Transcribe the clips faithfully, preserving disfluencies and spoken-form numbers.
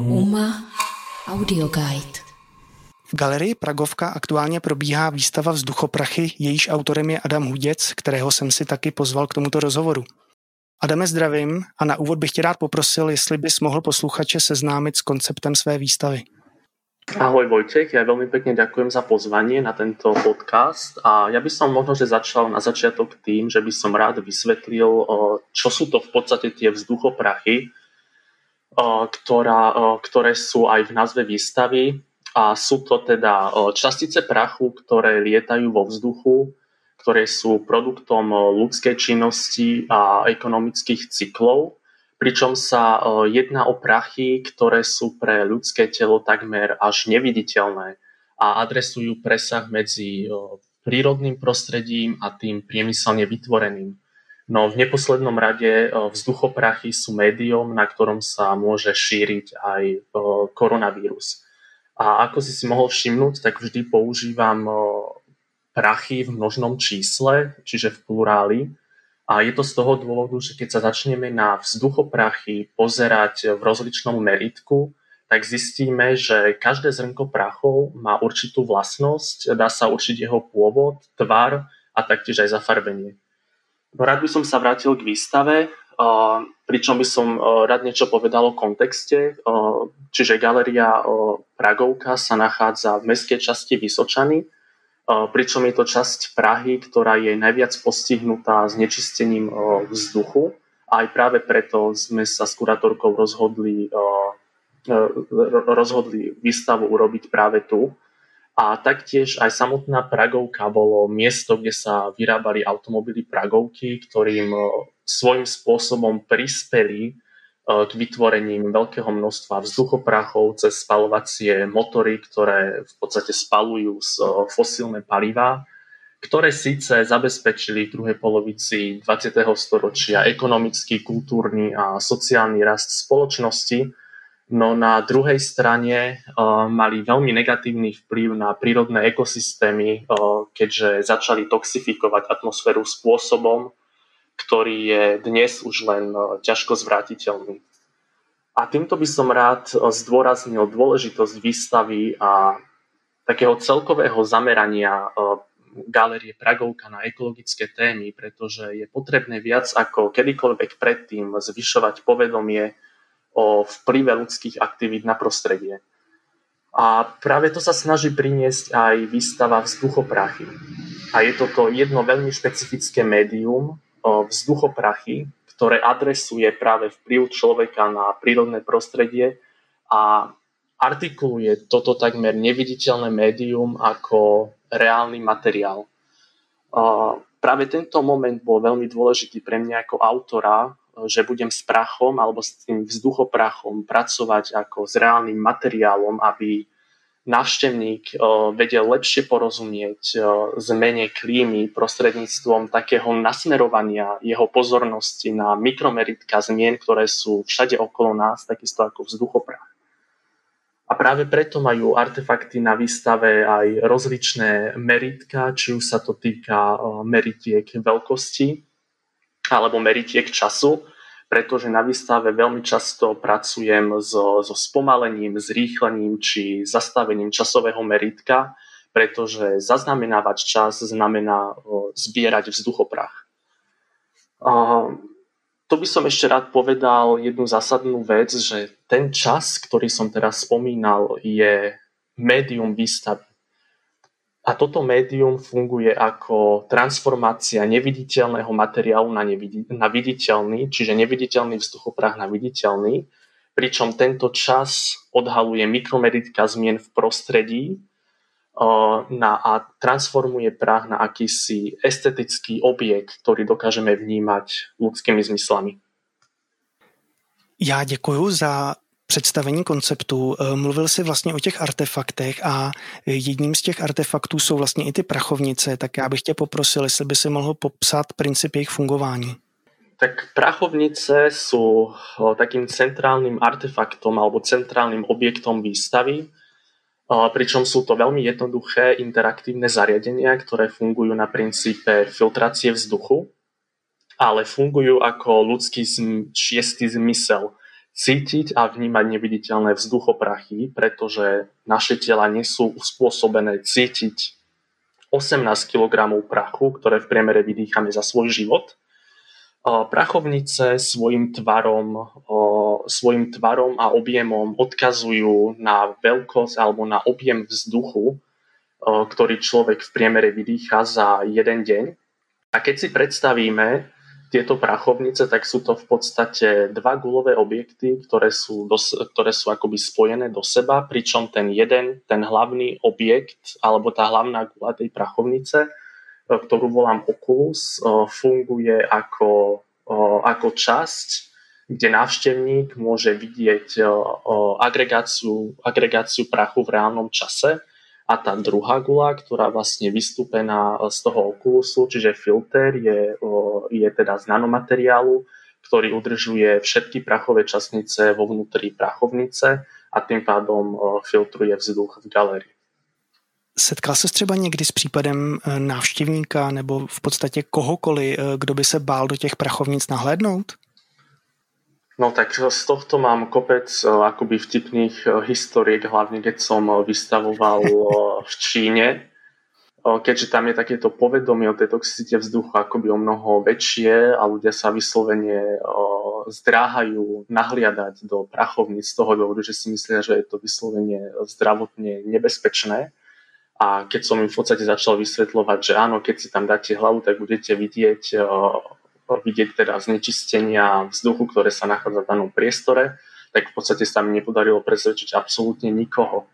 U M A Audio Guide. V galerii Pragovka aktuálně probíhá výstava Vzduchoprachy, jejíž autorem je Adam Hudec, kterého jsem si taky pozval k tomuto rozhovoru. Adame, zdravím a na úvod bych tě rád poprosil, jestli bys mohl posluchače seznámit s konceptem své výstavy. Ahoj Vojtěch, ja veľmi pekne ďakujem za pozvanie na tento podcast a ja by som možno, že začal na začiatok tým, že by som rád vysvetlil, čo sú to v podstate tie vzduchoprachy, ktorá, ktoré sú aj v názve výstavy a sú to teda častice prachu, ktoré lietajú vo vzduchu, ktoré sú produktom ľudskej činnosti a ekonomických cyklov. Pričom sa jedná o prachy, ktoré sú pre ľudské telo takmer až neviditeľné a adresujú presah medzi prírodným prostredím a tým priemyselne vytvoreným. No v neposlednom rade vzduchoprachy sú médium, na ktorom sa môže šíriť aj koronavírus. A ako si si mohol všimnúť, tak vždy používam prachy v množnom čísle, čiže v pluráli. A je to z toho dôvodu, že keď sa začneme na vzduchoprachy pozerať v rozličnom meritku, tak zistíme, že každé zrnko prachov má určitú vlastnosť, dá sa určiť jeho pôvod, tvar a taktiež aj zafarbenie. No rád by som sa vrátil k výstave, pričom by som rád niečo povedal o kontexte. Čiže galeria Pragovka sa nachádza v mestskej časti Vysočany, pričom je to časť Prahy, ktorá je najviac postihnutá znečistením vzduchu. A aj práve preto sme sa s kurátorkou rozhodli, rozhodli výstavu urobiť práve tu. A taktiež aj samotná Pragovka bolo miesto, kde sa vyrábali automobily Pragovky, ktorým svojím spôsobom prispeli k vytvorením veľkého množstva vzduchoprachov cez spaľovacie motory, ktoré v podstate spaľujú z fosílne palivá, ktoré síce zabezpečili v druhej polovici dvadsiateho storočia ekonomický, kultúrny a sociálny rast spoločnosti, no na druhej strane mali veľmi negatívny vplyv na prírodné ekosystémy, keďže začali toxifikovať atmosféru spôsobom, ktorý je dnes už len ťažko zvrátiteľný. A týmto by som rád zdôraznil dôležitosť výstavy a takého celkového zamerania galérie Pragovka na ekologické témy, pretože je potrebné viac ako kedykoľvek predtým zvyšovať povedomie o vplyve ľudských aktivít na prostredie. A práve to sa snaží priniesť aj výstava Vzduchoprachy. A je toto jedno veľmi špecifické médium, vzduchoprachy, ktoré adresuje práve vplyv človeka na prírodné prostredie a artikuluje toto takmer neviditeľné médium ako reálny materiál. Práve tento moment bol veľmi dôležitý pre mňa ako autora, že budem s prachom alebo s tým vzduchoprachom pracovať ako s reálnym materiálom, aby návštevník vedel lepšie porozumieť zmene klímy prostredníctvom takého nasmerovania jeho pozornosti na mikromeritka zmien, ktoré sú všade okolo nás, takisto ako vzduchoprach. A práve preto majú artefakty na výstave aj rozličné meritka, či už sa to týka meritiek veľkosti alebo meritiek času, pretože na výstave veľmi často pracujem so, so spomalením, zrýchlením či zastavením časového meritka, pretože zaznamenávať čas znamená zbierať vzduchoprach. To by som ešte rád povedal jednu zásadnú vec, že ten čas, ktorý som teraz spomínal, je médium výstavy. A toto médium funguje ako transformácia neviditeľného materiálu na, neviditeľ, na viditeľný, čiže neviditeľný vzduchoprach na viditeľný, pričom tento čas odhaluje mikromeritka zmien v prostredí uh, na, a transformuje prach na akýsi estetický objekt, ktorý dokážeme vnímať ľudskými zmyslami. Ja děkuju za představení konceptu. Mluvil jsi vlastně o těch artefaktech a jedním z těch artefaktů jsou vlastně i ty prachovnice, tak já bych tě poprosil, jestli by si mohl popsat princip jejich fungování. Tak prachovnice jsou takým centrálnym artefaktom alebo centrálnym objektom výstavy, pričom sú to veľmi jednoduché interaktívne zariadenia, ktoré fungujú na princípe filtrácie vzduchu, ale fungujú ako ľudský šiestý zmysel. cítiť a vnímať neviditeľné vzduchoprachy, pretože naše tela nie sú uspôsobené cítiť osemnásť kilogramov prachu, ktoré v priemere vydýchame za svoj život. Prachovnice svojim tvarom, svojim tvarom a objemom odkazujú na veľkosť alebo na objem vzduchu, ktorý človek v priemere vydýcha za jeden deň. A keď si predstavíme tieto prachovnice, tak sú to v podstate dva gulové objekty, ktoré sú, do, ktoré sú akoby spojené do seba, pričom ten jeden, ten hlavný objekt, alebo tá hlavná gula tej prachovnice, ktorú volám Oculus, funguje ako, ako časť, kde návštevník môže vidieť agregáciu, agregáciu prachu v reálnom čase. A tá druhá gula, ktorá vlastne vystúpená z toho okulusu, čiže filter, je, je teda z nanomateriálu, ktorý udržuje všetky prachové častice vo vnútri prachovnice a tým pádom filtruje vzduch v galerii. Setkal ses třeba někdy s případem návštěvníka nebo v podstatě kohokoliv, kdo by se bál do těch prachovnic nahlédnout? No tak z tohto mám kopec akoby vtipných historiek, hlavne keď som vystavoval v Číne, keďže tam je takéto povedomie o tej toxicite vzduchu akoby o mnoho väčšie a ľudia sa vyslovene zdráhajú nahliadať do prachovníc z toho dôvodu, že si myslia, že je to vyslovene zdravotne nebezpečné. A keď som im v podstate začal vysvetľovať, že áno, keď si tam dáte hlavu, tak budete vidieť vidieť teda znečistenia vzduchu, ktoré sa nachádza v danom priestore, tak v podstate sa mi nepodarilo presvedčiť absolútne nikoho.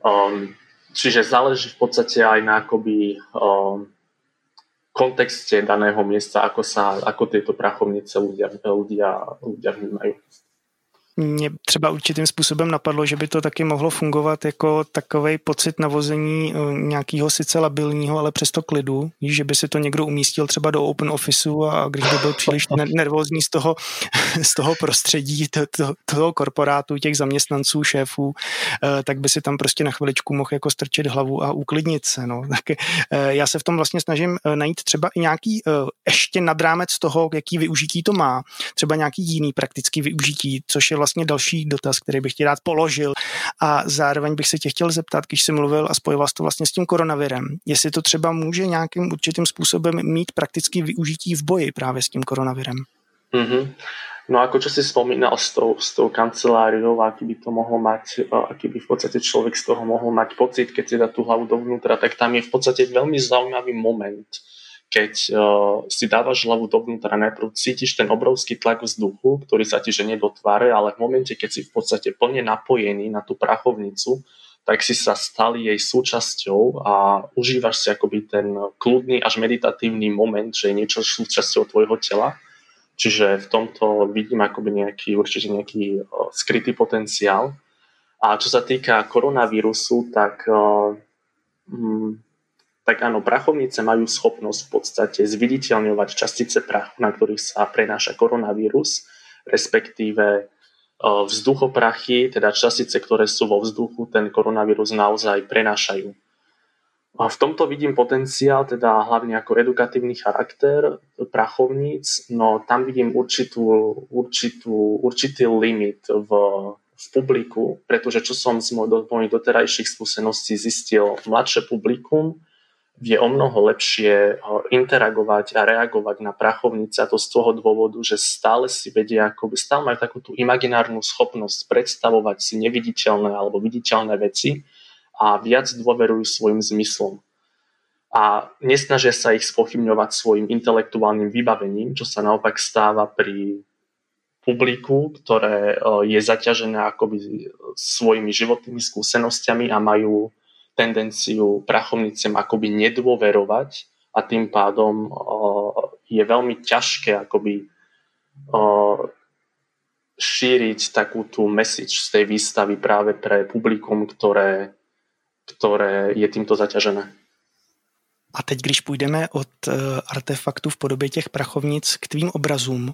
Um, čiže záleží v podstate aj na akoby um, kontexte daného miesta, ako, sa, ako tieto prachovnice ľudia, ľudia, ľudia vnímajú. Mě třeba určitým způsobem napadlo, že by to taky mohlo fungovat jako takovej pocit navození nějakého sice labilního, ale přesto klidu, že by si to někdo umístil třeba do open officeu a když by byl příliš nervózní z toho, z toho prostředí, to, to, toho korporátu, těch zaměstnanců, šéfů, tak by si tam prostě na chviličku mohl jako strčit hlavu a uklidnit se. No. Tak já se v tom vlastně snažím najít třeba i nějaký ještě nad rámec toho, jaký využití to má, třeba nějaký jiný praktický využití, což je vlastně další dotaz, který bych ti rád položil. A zároveň bych se tě chtěl zeptat, když jsi mluvil a spojoval jsi to vlastně s tím koronavirem, jestli to třeba může nějakým určitým způsobem mít praktické využití v boji právě s tím koronavirem. Mm-hmm. No ako čo si spomínal s tou, s tou kanceláriou, aký by to mohlo mať, aký by v podstate človek z toho mohol mať pocit, keď si dá tú hlavu dovnútra, tak tam je v podstate veľmi zaujímavý moment, keď uh, si dávaš hlavu dovnútra, najprv cítiš ten obrovský tlak vzduchu, ktorý sa ti ženie do tváre, ale v momente, keď si v podstate plne napojený na tú prachovnicu, tak si sa stal jej súčasťou a užívaš si akoby ten kľudný až meditatívny moment, že je niečo súčasťou tvojho tela. Čiže v tomto vidím akoby nejaký, určite nejaký uh, skrytý potenciál. A čo sa týka koronavírusu, tak... Uh, mm, tak áno, prachovnice majú schopnosť v podstate zviditeľňovať častice prachu, na ktorých sa prenáša koronavírus, respektíve vzduchoprachy, teda častice, ktoré sú vo vzduchu, ten koronavírus naozaj prenášajú. A v tomto vidím potenciál, teda hlavne ako edukatívny charakter prachovníc, no tam vidím určitú, určitú, určitý limit v v publiku, pretože čo som z mojich doterajších skúseností zistil, mladšie publikum je o mnoho lepšie interagovať a reagovať na prachovnice, a to z toho dôvodu, že stále si vedia, akoby stále majú takú tú imaginárnu schopnosť predstavovať si neviditeľné alebo viditeľné veci a viac dôverujú svojim zmyslom. A nesnažia sa ich spochybňovať svojim intelektuálnym vybavením, čo sa naopak stáva pri publiku, ktoré je zaťažené akoby svojimi životnými skúsenostiami a majú tendenciu prachovnicem akoby nedôverovať a tým pádom je veľmi ťažké akoby šíriť takú tú message z tej výstavy práve pre publikum, ktoré, ktoré je týmto zaťažené. A teď, když půjdeme od artefaktů v podobě těch prachovnic k tvým obrazům,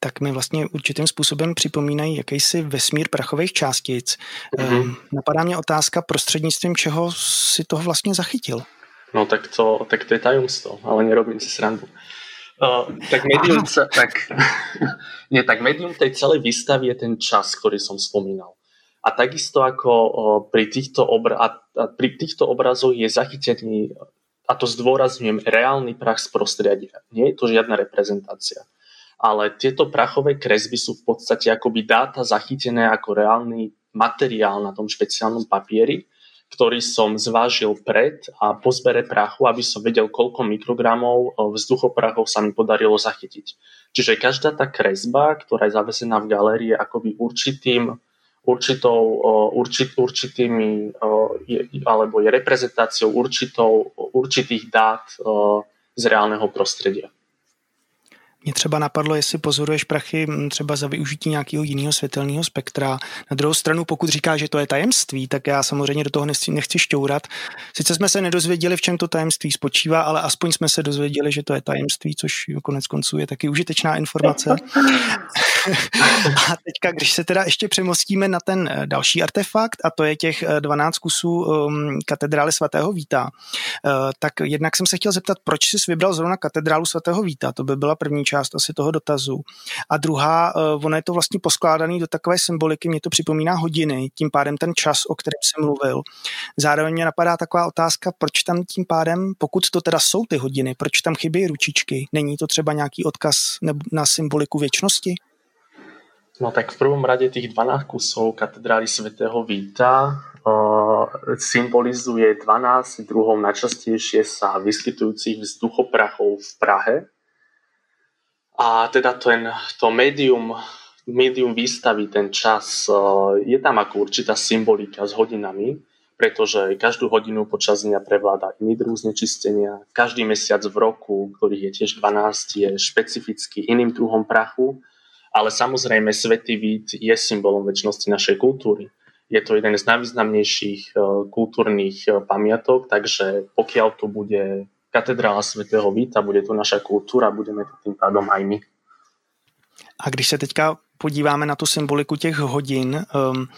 tak mi vlastně určitým způsobem připomínají jakýsi vesmír prachových částic. Mm-hmm. Napadá mě otázka, prostřednictvím čeho si toho vlastně zachytil? No tak to, tak to je tajomstvo, ale nerobím si srandu. Uh, tak médium, tak, nie, tak médium tej celej výstavy je ten čas, ktorý som spomínal. A takisto ako uh, pri týchto, obra- a, a pri týchto obrazoch je zachytený, a to zdôrazňujem, reálny prach z prostredia. Nie je to žiadna reprezentácia. Ale tieto prachové kresby sú v podstate akoby dáta zachytené ako reálny materiál na tom špeciálnom papieri, ktorý som zvážil pred a po zbere prachu, aby som vedel, koľko mikrogramov vzduchoprachov sa mi podarilo zachytiť. Čiže každá tá kresba, ktorá je zavesená v galérii, je akoby určitým, určitou, určit, určitými, alebo je reprezentáciou určitou, určitých dát z reálneho prostredia. Mě třeba napadlo, jestli pozoruješ prachy třeba za využití nějakého jiného světelného spektra. Na druhou stranu, pokud říkáš, že to je tajemství, tak já samozřejmě do toho nechci, nechci šťourat. Sice jsme se nedozvěděli, v čem to tajemství spočívá, ale aspoň jsme se dozvěděli, že to je tajemství, což konec konců je taky užitečná informace. A teďka, když se teda ještě přemostíme na ten další artefakt, a to je těch dvanáct kusů katedrály svatého Víta, tak jednak jsem se chtěl zeptat, proč jsi vybral zrovna katedrálu svatého Víta? To by byla první část asi toho dotazu. A druhá, ono je to vlastně poskládaný do takové symboliky, mě to připomíná hodiny, tím pádem ten čas, o kterém jsem mluvil. Zároveň mě napadá taková otázka, proč tam tím pádem, pokud to teda jsou ty hodiny, proč tam chybí ručičky? Není to třeba nějaký odkaz na symboliku věčnosti? No tak v prvom rade tých dvanásť kusov katedrály svätého Víta uh, symbolizuje dvanásť druhov najčastejšie sa vyskytujúcich vzduchoprachov v Prahe. A teda ten, to médium, médium výstavy, ten čas, uh, je tam ako určitá symbolika s hodinami, pretože každú hodinu počas dňa prevláda iný druh znečistenia. Každý mesiac v roku, ktorých je tiež dvanásť, je špecificky iným druhom prachu. Ale samozrejme, Svätý Vít je symbolom večnosti našej kultúry. Je to jeden z najvýznamnejších kultúrnych pamiatok, takže pokiaľ tu bude katedrála Svätého Víta, bude to naša kultúra, budeme to tým pádom aj my. A když se teďka podíváme na tu symboliku těch hodin, um,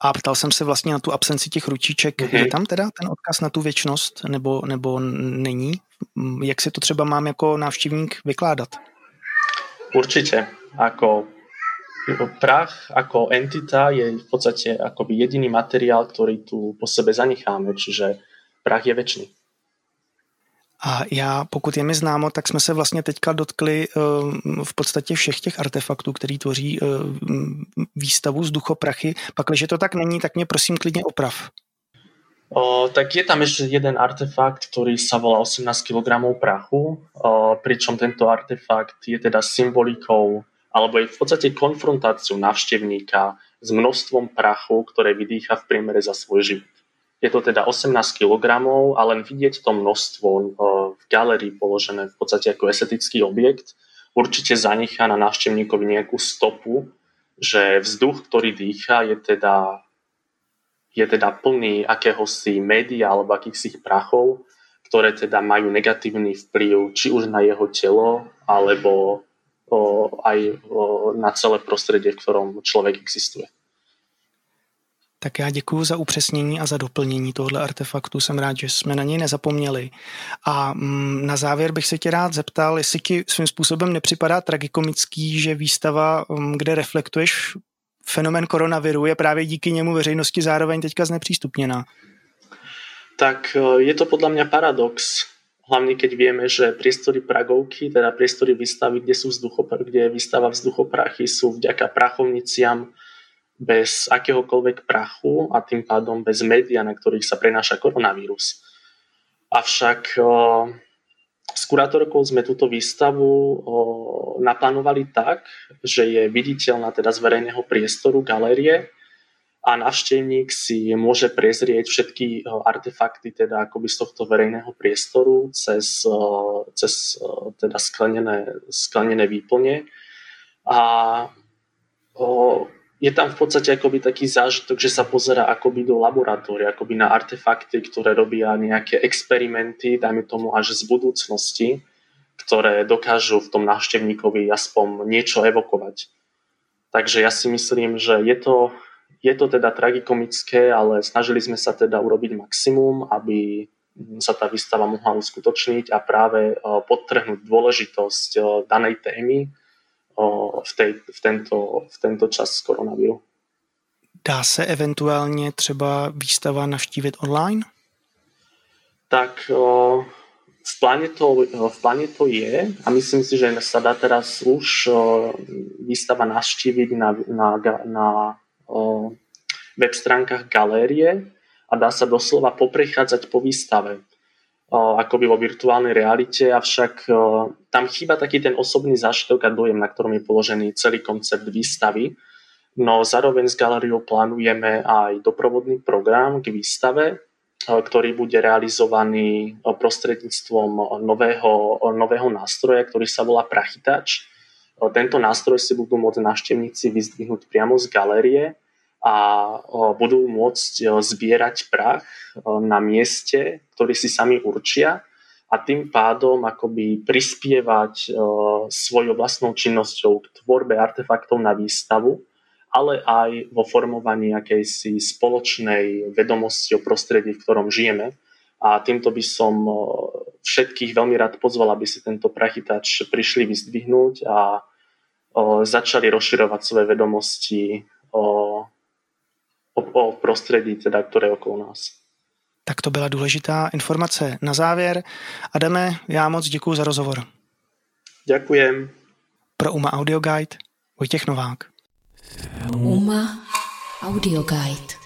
a ptal jsem se vlastně na tu absenci těch ručiček, mm-hmm. je tam teda ten odkaz na tu věčnost, nebo, nebo není? Jak si to třeba mám jako návštěvník vykládat? Určite. Ako prach, ako entita je v podstate akoby jediný materiál, ktorý tu po sebe zanecháme, čiže prach je večný. A já, pokud je mi známo, tak jsme se vlastně teďka dotkli v podstatě všech těch artefaktů, který tvoří výstavu Vzduchoprachy. Pakliže to tak není, tak mě prosím klidně oprav. O, tak je tam ešte jeden artefakt, ktorý sa volá osemnásť kilogramov prachu, o, pričom tento artefakt je teda symbolikou, alebo je v podstate konfrontáciou návštevníka s množstvom prachu, ktoré vydýcha v priemere za svoj život. Je to teda osemnásť kilogramov a len vidieť to množstvo o, v galerii položené v podstate ako estetický objekt určite zanechá na návštevníkovi nejakú stopu, že vzduch, ktorý dýcha, je teda... je teda plný akéhosi média alebo akýchsi prachov, ktoré teda majú negatívny vplyv či už na jeho telo, alebo o, aj o, na celé prostredie, v ktorom človek existuje. Tak já děkuji za upřesnění a za doplnění tohle artefaktu. Jsem rád, že jsme na něj nezapomněli. A na závěr bych se tě rád zeptal, jestli ti svým způsobem nepřipadá tragikomický, že výstava, kde reflektuješ fenomen koronaviru, je právě díky němu veřejnosti zároveň teďka znepřístupněná. Tak je to podľa mňa paradox, hlavne keď vieme, že priestory Pragovky, teda priestory výstavy, kde sú vzduchopr- kde je výstava vzduchoprachy, sú vďaka prachovniciam bez akéhokoľvek prachu a tým pádom bez média, na ktorých sa prenáša koronavírus. Avšak s kurátorkou sme túto výstavu o, naplánovali tak, že je viditeľná teda z verejného priestoru galérie a návštevník si môže prezrieť všetky o, artefakty teda akoby z tohto verejného priestoru cez, o, cez o, teda sklenené, sklenené výplne. A o, je tam v podstate akoby taký zážitok, že sa pozerá akoby do laboratória, akoby na artefakty, ktoré robia nejaké experimenty, dajme tomu až z budúcnosti, ktoré dokážu v tom návštevníkovi aspoň niečo evokovať. Takže ja si myslím, že je to, je to teda tragikomické, ale snažili sme sa teda urobiť maximum, aby sa tá výstava mohla uskutočniť a práve podtrhnúť dôležitosť danej témy v, tej, v, tento, v tento čas koronaviru. Dá se eventuálně třeba výstava navštívit online? Tak v pláne to, v pláne to je a myslím si, že sa dá teraz už výstava navštíviť na, na, na web stránkach galérie a dá sa doslova poprechádzať po výstave akoby vo virtuálnej realite, avšak tam chýba taký ten osobný zážitok a dojem, na ktorom je položený celý koncept výstavy. No zároveň s galériou plánujeme aj doprovodný program k výstave, ktorý bude realizovaný prostredníctvom nového, nového nástroja, ktorý sa volá Prachytač. Tento nástroj si budú môcť návštevníci vyzdvihnúť priamo z galérie a budú môcť zbierať prach na mieste, ktorý si sami určia a tým pádom akoby prispievať svojou vlastnou činnosťou k tvorbe artefaktov na výstavu, ale aj vo formovaní akejsi spoločnej vedomosti o prostredí, v ktorom žijeme. A týmto by som všetkých veľmi rád pozval, aby si tento Prachytač prišli vyzdvihnúť a o, začali rozširovať svoje vedomosti o, o, o prostredí, teda, ktoré je okolo nás. Tak to byla důležitá informace na závěr. Adame, já moc děkuju za rozhovor. Ďakujem. Pro U M A Audio Guide Vojtěch Novák. U M A Audio Guide.